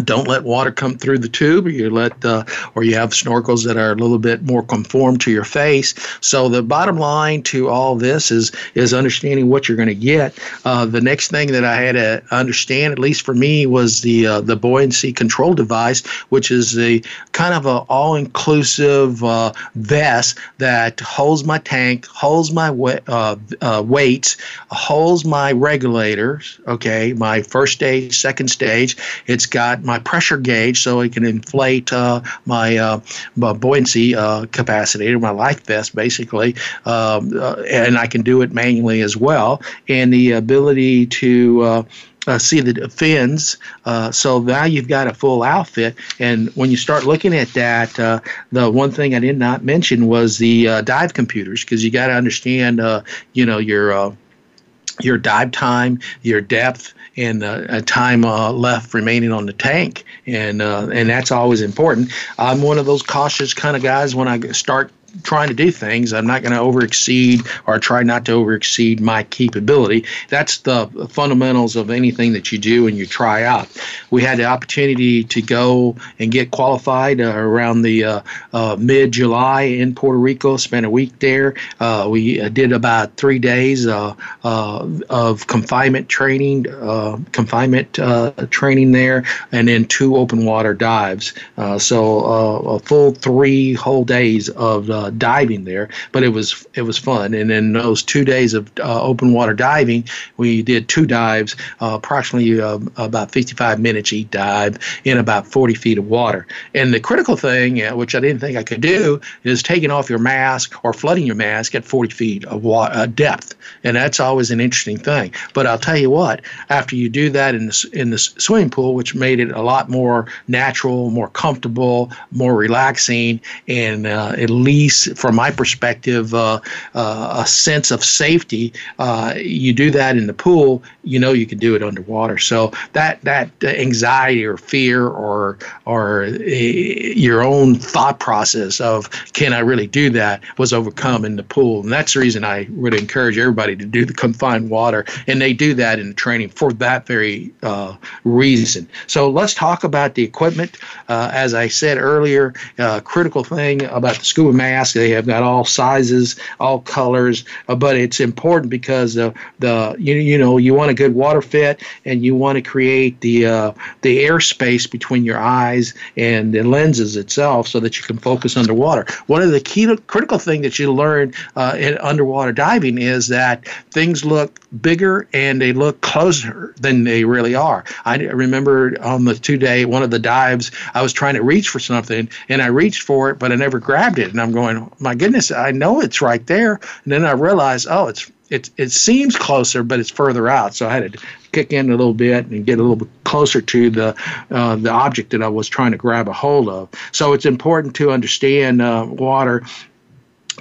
Don't let water come through the tube. You let, uh, or you have snorkels that are a little bit more conformed to your face. So the bottom line to all this is is understanding what you're going to get. Uh, the next thing that I had to understand, at least for me, was the uh, the buoyancy control device, which is a kind of an all-inclusive uh, vest that holds my tank, holds my we- uh, uh, weights, holds my regulators. Okay, my first stage, second stage. It's got my pressure gauge, so it can inflate uh, my, uh, my buoyancy uh, capacity, or my life vest, basically, um, uh, and I can do it manually as well. And the ability to uh, uh, see the fins. Uh, so now you've got a full outfit. And when you start looking at that, uh, the one thing I did not mention was the uh, dive computers, because you got to understand, uh, you know, your uh, your dive time, your depth, and uh, a time uh, left remaining on the tank, and uh, and that's always important. I'm one of those cautious kind of guys. When I start trying to do things, I'm not going to over exceed or try not to over exceed my capability. That's the fundamentals of anything that you do and you try out. We had the opportunity to go and get qualified uh, around the uh, uh, mid-July in Puerto Rico, spent a week there. Uh, we uh, did about three days uh, uh, of confinement training, uh, confinement uh, training there, and then two open water dives. Uh, so uh, a full three whole days of uh, Uh, diving there, but it was it was fun. And in those two days of uh, open water diving, we did two dives, uh, approximately uh, about fifty-five minutes each dive in about forty feet of water. And the critical thing, uh, which I didn't think I could do, is taking off your mask or flooding your mask at forty feet of wa- uh, depth. And that's always an interesting thing. But I'll tell you what, after you do that in the, in the swimming pool, which made it a lot more natural, more comfortable, more relaxing, and uh, at least from my perspective, uh, uh, a sense of safety. Uh, you do that in the pool, you know you can do it underwater. So that that anxiety or fear or or uh, your own thought process of can I really do that was overcome in the pool, and that's the reason I would encourage everybody to do the confined water, and they do that in the training for that very uh, reason. So let's talk about the equipment. Uh, as I said earlier, uh, critical thing about the scuba mask. They have got all sizes, all colors, uh, but it's important because uh, the you you know you want a good water fit, and you want to create the uh, the airspace between your eyes and the lenses itself, so that you can focus underwater. One of the key critical things that you learn uh, in underwater diving is that things look bigger and they look closer than they really are. I remember on the two day one of the dives, I was trying to reach for something, and I reached for it, but I never grabbed it, and I'm going, Going, my goodness, I know it's right there. And then I realized, oh, it's it it seems closer, but it's further out. So I had to kick in a little bit and get a little bit closer to the uh, the object that I was trying to grab a hold of. So it's important to understand uh, water.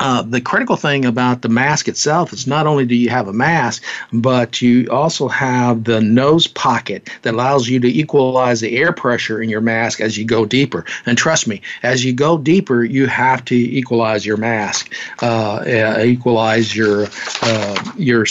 Uh, the critical thing about the mask itself is not only do you have a mask, but you also have the nose pocket that allows you to equalize the air pressure in your mask as you go deeper. And trust me, as you go deeper, you have to equalize your mask, uh, equalize your uh, your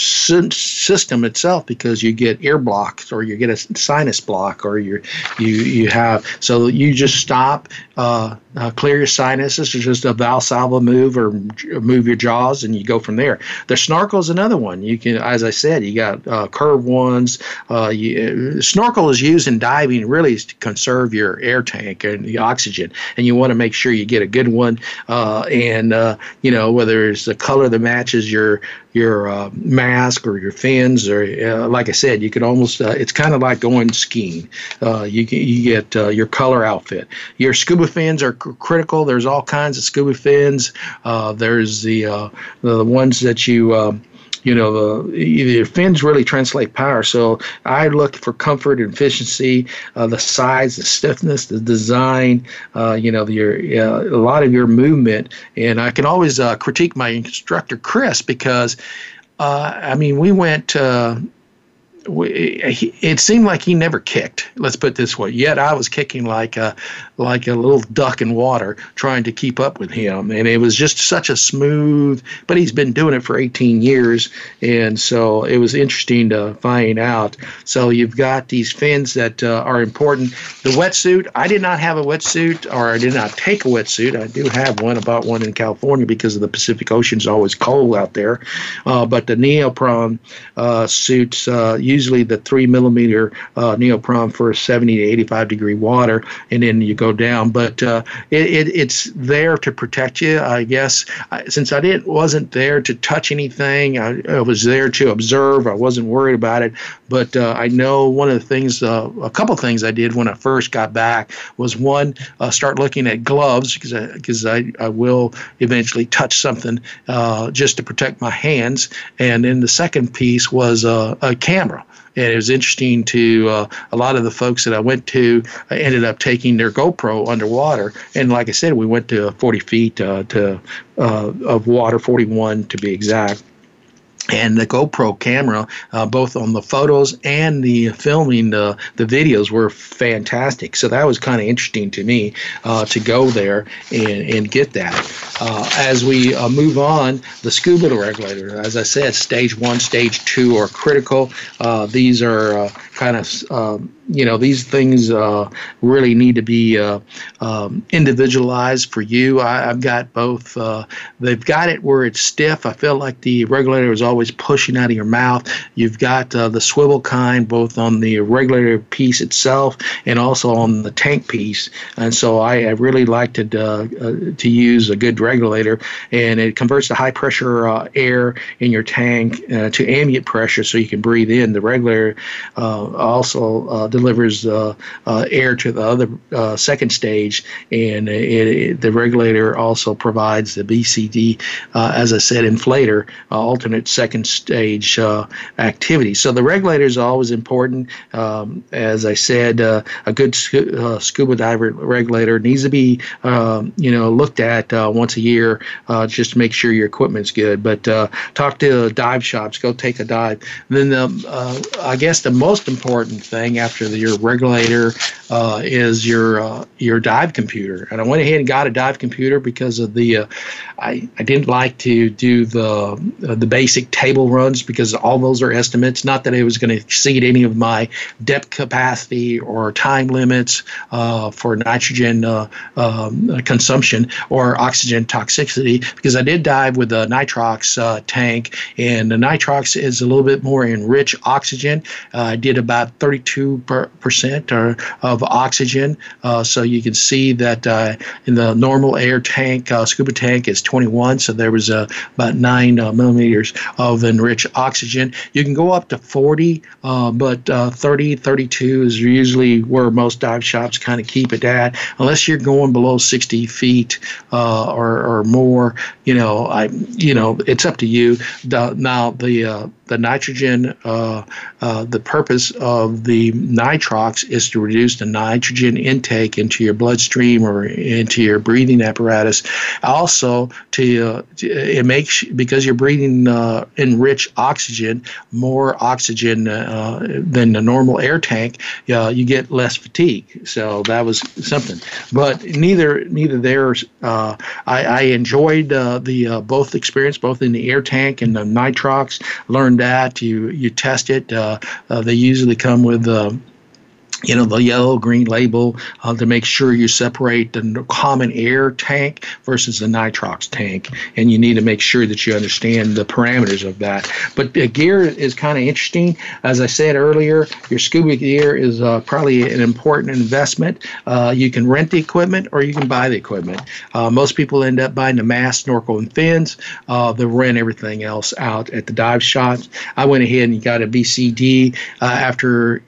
system itself, because you get ear blocks or you get a sinus block, or you you you have so you just stop, uh, uh, clear your sinuses, or just a Valsalva move or move your jaws, and you go from there. The snorkel is another one. You can, as I said, you got uh, curved ones. Uh, you, snorkel is used in diving really to conserve your air tank and the oxygen, and you want to make sure you get a good one. Uh, and uh, you know, whether it's the color that matches your your uh, mask or your fins, or uh, like I said, you could almost. Uh, it's kind of like going skiing. Uh, you can, you get uh, your color outfit. Your scuba fins are c- critical. There's all kinds of scuba fins. Uh, There's the uh, the ones that you um, you know the your fins really translate power. So I look for comfort and efficiency, uh, the size, the stiffness, the design. Uh, you know your uh, a lot of your movement, and I can always uh, critique my instructor Chris because uh, I mean we went. Uh, it seemed like he never kicked. Let's put it this way. Yet I was kicking like a like a little duck in water, trying to keep up with him. And it was just such a smooth. But he's been doing it for eighteen years, and so it was interesting to find out. So you've got these fins that uh, are important. The wetsuit. I did not have a wetsuit, or I did not take a wetsuit. I do have one. I bought one in California because of the Pacific Ocean's always cold out there. Uh, but the neoprene uh, suits. Uh, usually the three millimeter uh, neoprene for seventy to eighty-five degree water, and then you go down. But uh, it, it, it's there to protect you, I guess. I, since I didn't wasn't there to touch anything, I, I was there to observe. I wasn't worried about it. But uh, I know one of the things, uh, a couple things I did when I first got back was one, uh, start looking at gloves because I, because I, I will eventually touch something uh, just to protect my hands. And then the second piece was uh, a camera. And it was interesting to uh, a lot of the folks that I went to uh, ended up taking their GoPro underwater. And like I said, we went to forty feet uh, to uh, of water, forty-one to be exact. And the GoPro camera, uh, both on the photos and the filming, uh, the videos were fantastic. So that was kind of interesting to me uh, to go there and, and get that. Uh, as we uh, move on, the scuba regulator, as I said, stage one, stage two are critical. Uh, these are uh, kind of, uh, you know, these things uh, really need to be uh, um, individualized for you. I, I've got both. Uh, they've got it where it's stiff. I feel like the regulator is always always pushing out of your mouth. You've got uh, the swivel kind both on the regulator piece itself and also on the tank piece. And so I, I really like to uh, uh, to use a good regulator, and it converts the high pressure uh, air in your tank uh, to ambient pressure so you can breathe in. The regulator uh, also uh, delivers uh, uh, air to the other uh, second stage, and it, it, the regulator also provides the B C D, uh, as I said, inflator, uh, alternate second second stage uh, activity. So the regulator is always important. Um, as I said, uh, a good scu- uh, scuba diver regulator needs to be, um, you know, looked at uh, once a year uh, just to make sure your equipment's good. But uh, talk to dive shops. Go take a dive. And then the, uh, I guess the most important thing after the, your regulator uh, is your uh, your dive computer. And I went ahead and got a dive computer because of the uh, I, I didn't like to do the uh, the basic table runs because all those are estimates. Not that it was going to exceed any of my depth capacity or time limits uh, for nitrogen uh, um, consumption or oxygen toxicity, because I did dive with a Nitrox uh, tank, and the Nitrox is a little bit more enriched oxygen. Uh, I did about thirty-two percent or, of oxygen. Uh, so you can see that uh, in the normal air tank, uh, scuba tank is twenty-one. So there was uh, about nine uh, millimeters of enriched oxygen. You can go up to forty, uh, but uh, thirty, thirty-two is usually where most dive shops kind of keep it at, unless you're going below sixty feet uh, or, or more. You know, I, you know, it's up to you. The, now the uh, the nitrogen, uh, uh, the purpose of the Nitrox is to reduce the nitrogen intake into your bloodstream or into your breathing apparatus. Also, to, uh, to it makes because you're breathing. Uh, Uh, enrich oxygen, more oxygen uh, than the normal air tank, uh, you get less fatigue. So that was something. But neither neither there's. Uh, I, I enjoyed uh, the uh, both experience, both in the air tank and the Nitrox. Learned that you you test it. Uh, uh, they usually come with. Uh, You know, the yellow green label uh, to make sure you separate the common air tank versus the Nitrox tank, and you need to make sure that you understand the parameters of that. But the gear is kind of interesting. As I said earlier, your scuba gear is uh, probably an important investment. Uh, you can rent the equipment or you can buy the equipment. Uh, most people end up buying the mask, snorkel, and fins. Uh, they rent everything else out at the dive shops. I went ahead and got a B C D uh, after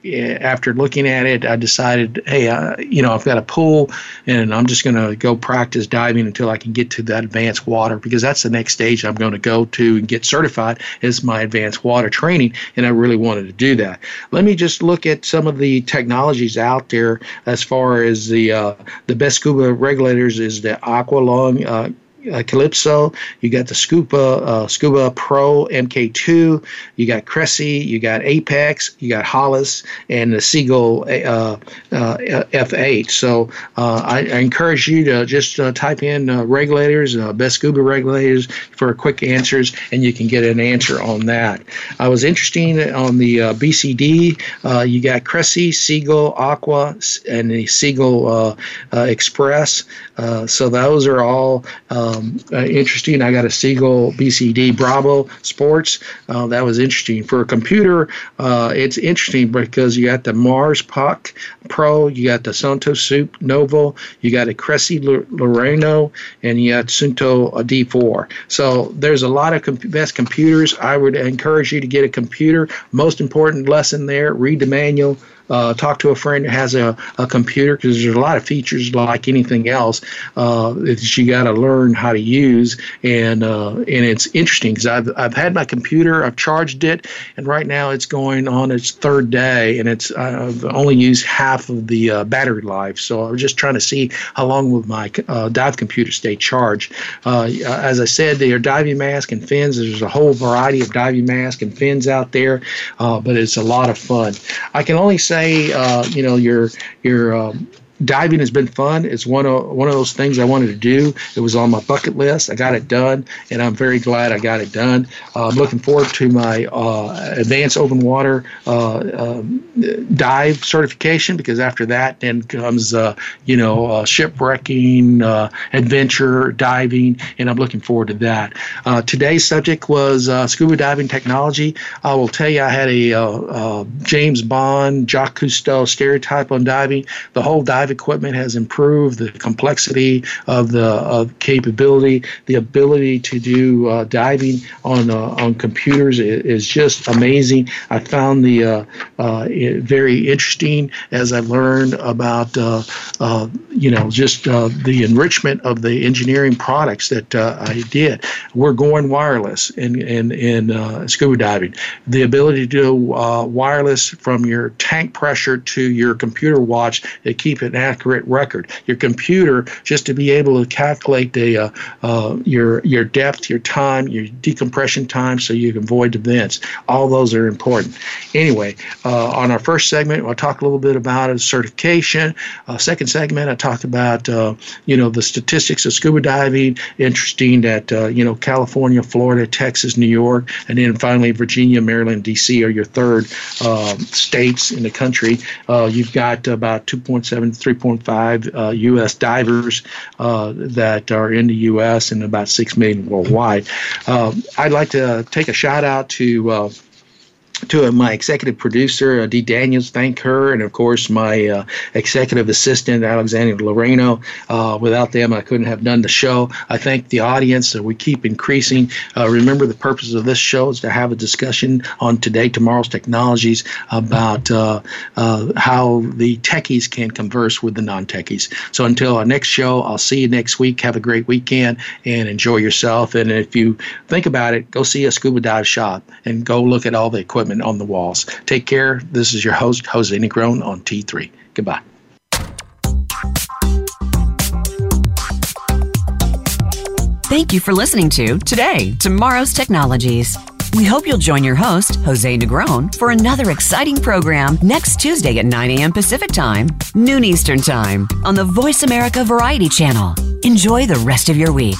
after looking at. It, I decided, hey, uh, you know, I've got a pool, and I'm just going to go practice diving until I can get to that advanced water, because that's the next stage I'm going to go to and get certified as my advanced water training, and I really wanted to do that. Let me just look at some of the technologies out there as far as the uh, the best scuba regulators is the Aqualung. Uh, uh, Calypso, you got the Scuba, uh, Scuba Pro M K two, you got Cressi, you got Apex, you got Hollis, and the Seagull uh, uh, F eight. So uh, I, I encourage you to just uh, type in uh, regulators, uh, best scuba regulators for quick answers, and you can get an answer on that. I was interesting on the uh, B C D. Uh, you got Cressi, Seagull, Aqua, and the Seagull uh, uh, Express. Uh, so those are all um, uh, interesting. I got a Seagull B C D Bravo Sports. Uh, that was interesting. For a computer, uh, it's interesting because you got the Mars Pac Pro, you got the Santo Soup Novo, you got a Cressi Loreno, and you got Sunto D four. So there's a lot of comp- best computers. I would encourage you to get a computer. Most important lesson there, read the manual. Uh, talk to a friend who has a, a computer, because there's a lot of features like anything else uh, that you got to learn how to use. And uh, and it's interesting because I've I've had my computer, I've charged it, and right now it's going on its third day, and it's I've only used half of the uh, battery life. So I was just trying to see how long would my uh, dive computer stay charged. Uh, as I said, there are diving masks and fins. There's a whole variety of diving masks and fins out there, uh, but it's a lot of fun. I can only say. Uh, you know, your your um, diving has been fun. It's one of one of those things I wanted to do. It was on my bucket list. I got it done, and I'm very glad I got it done. Uh, I'm looking forward to my uh, advanced open water uh, um, dive certification, because after that then comes uh, you know uh, shipwrecking, uh, adventure diving, and I'm looking forward to that. Uh, today's subject was uh, scuba diving technology. I will tell you, I had a uh, uh, James Bond, Jacques Cousteau stereotype on diving. The whole dive equipment has improved. The complexity of the of capability, the ability to do uh, diving on uh, on computers is, is just amazing. I found the uh, uh, very interesting as I learned about uh, uh, you know just uh, the enrichment of the engineering products that uh, I did. We're going wireless in in in uh, scuba diving. The ability to do uh, wireless from your tank pressure to your computer watch to keep it an accurate record. Your computer, just to be able to calculate the uh, uh, your your depth, your time, your decompression time, so you can avoid events. All those are important. Anyway, uh, on our first segment, I'll talk a little bit about a certification. Uh, second segment, I talk about uh, you know the statistics of scuba diving. Interesting that uh, you know California, Florida, Texas, New York, and then finally Virginia, Maryland, D C are your third uh, states in the country. Uh, you've got about two point seven three point five uh, U S divers uh, that are in the U S and about six million worldwide. Uh, I'd like to take a shout out to uh, to my executive producer, Dee Daniels, thank her, and of course my uh, executive assistant, Alexandra Loreno. Uh, without them, I couldn't have done the show. I thank the audience, that we keep increasing. Uh, remember, the purpose of this show is to have a discussion on today, tomorrow's technologies about uh, uh, how the techies can converse with the non-techies. So until our next show, I'll see you next week. Have a great weekend and enjoy yourself. And if you think about it, go see a scuba dive shop and go look at all the equipment on the walls. Take care. This is your host, Jose Negron, on T three. Goodbye. Thank you for listening to Today, Tomorrow's Technologies. We hope you'll join your host, Jose Negron, for another exciting program next Tuesday at nine a.m. Pacific Time, noon Eastern Time, on the Voice America Variety Channel. Enjoy the rest of your week.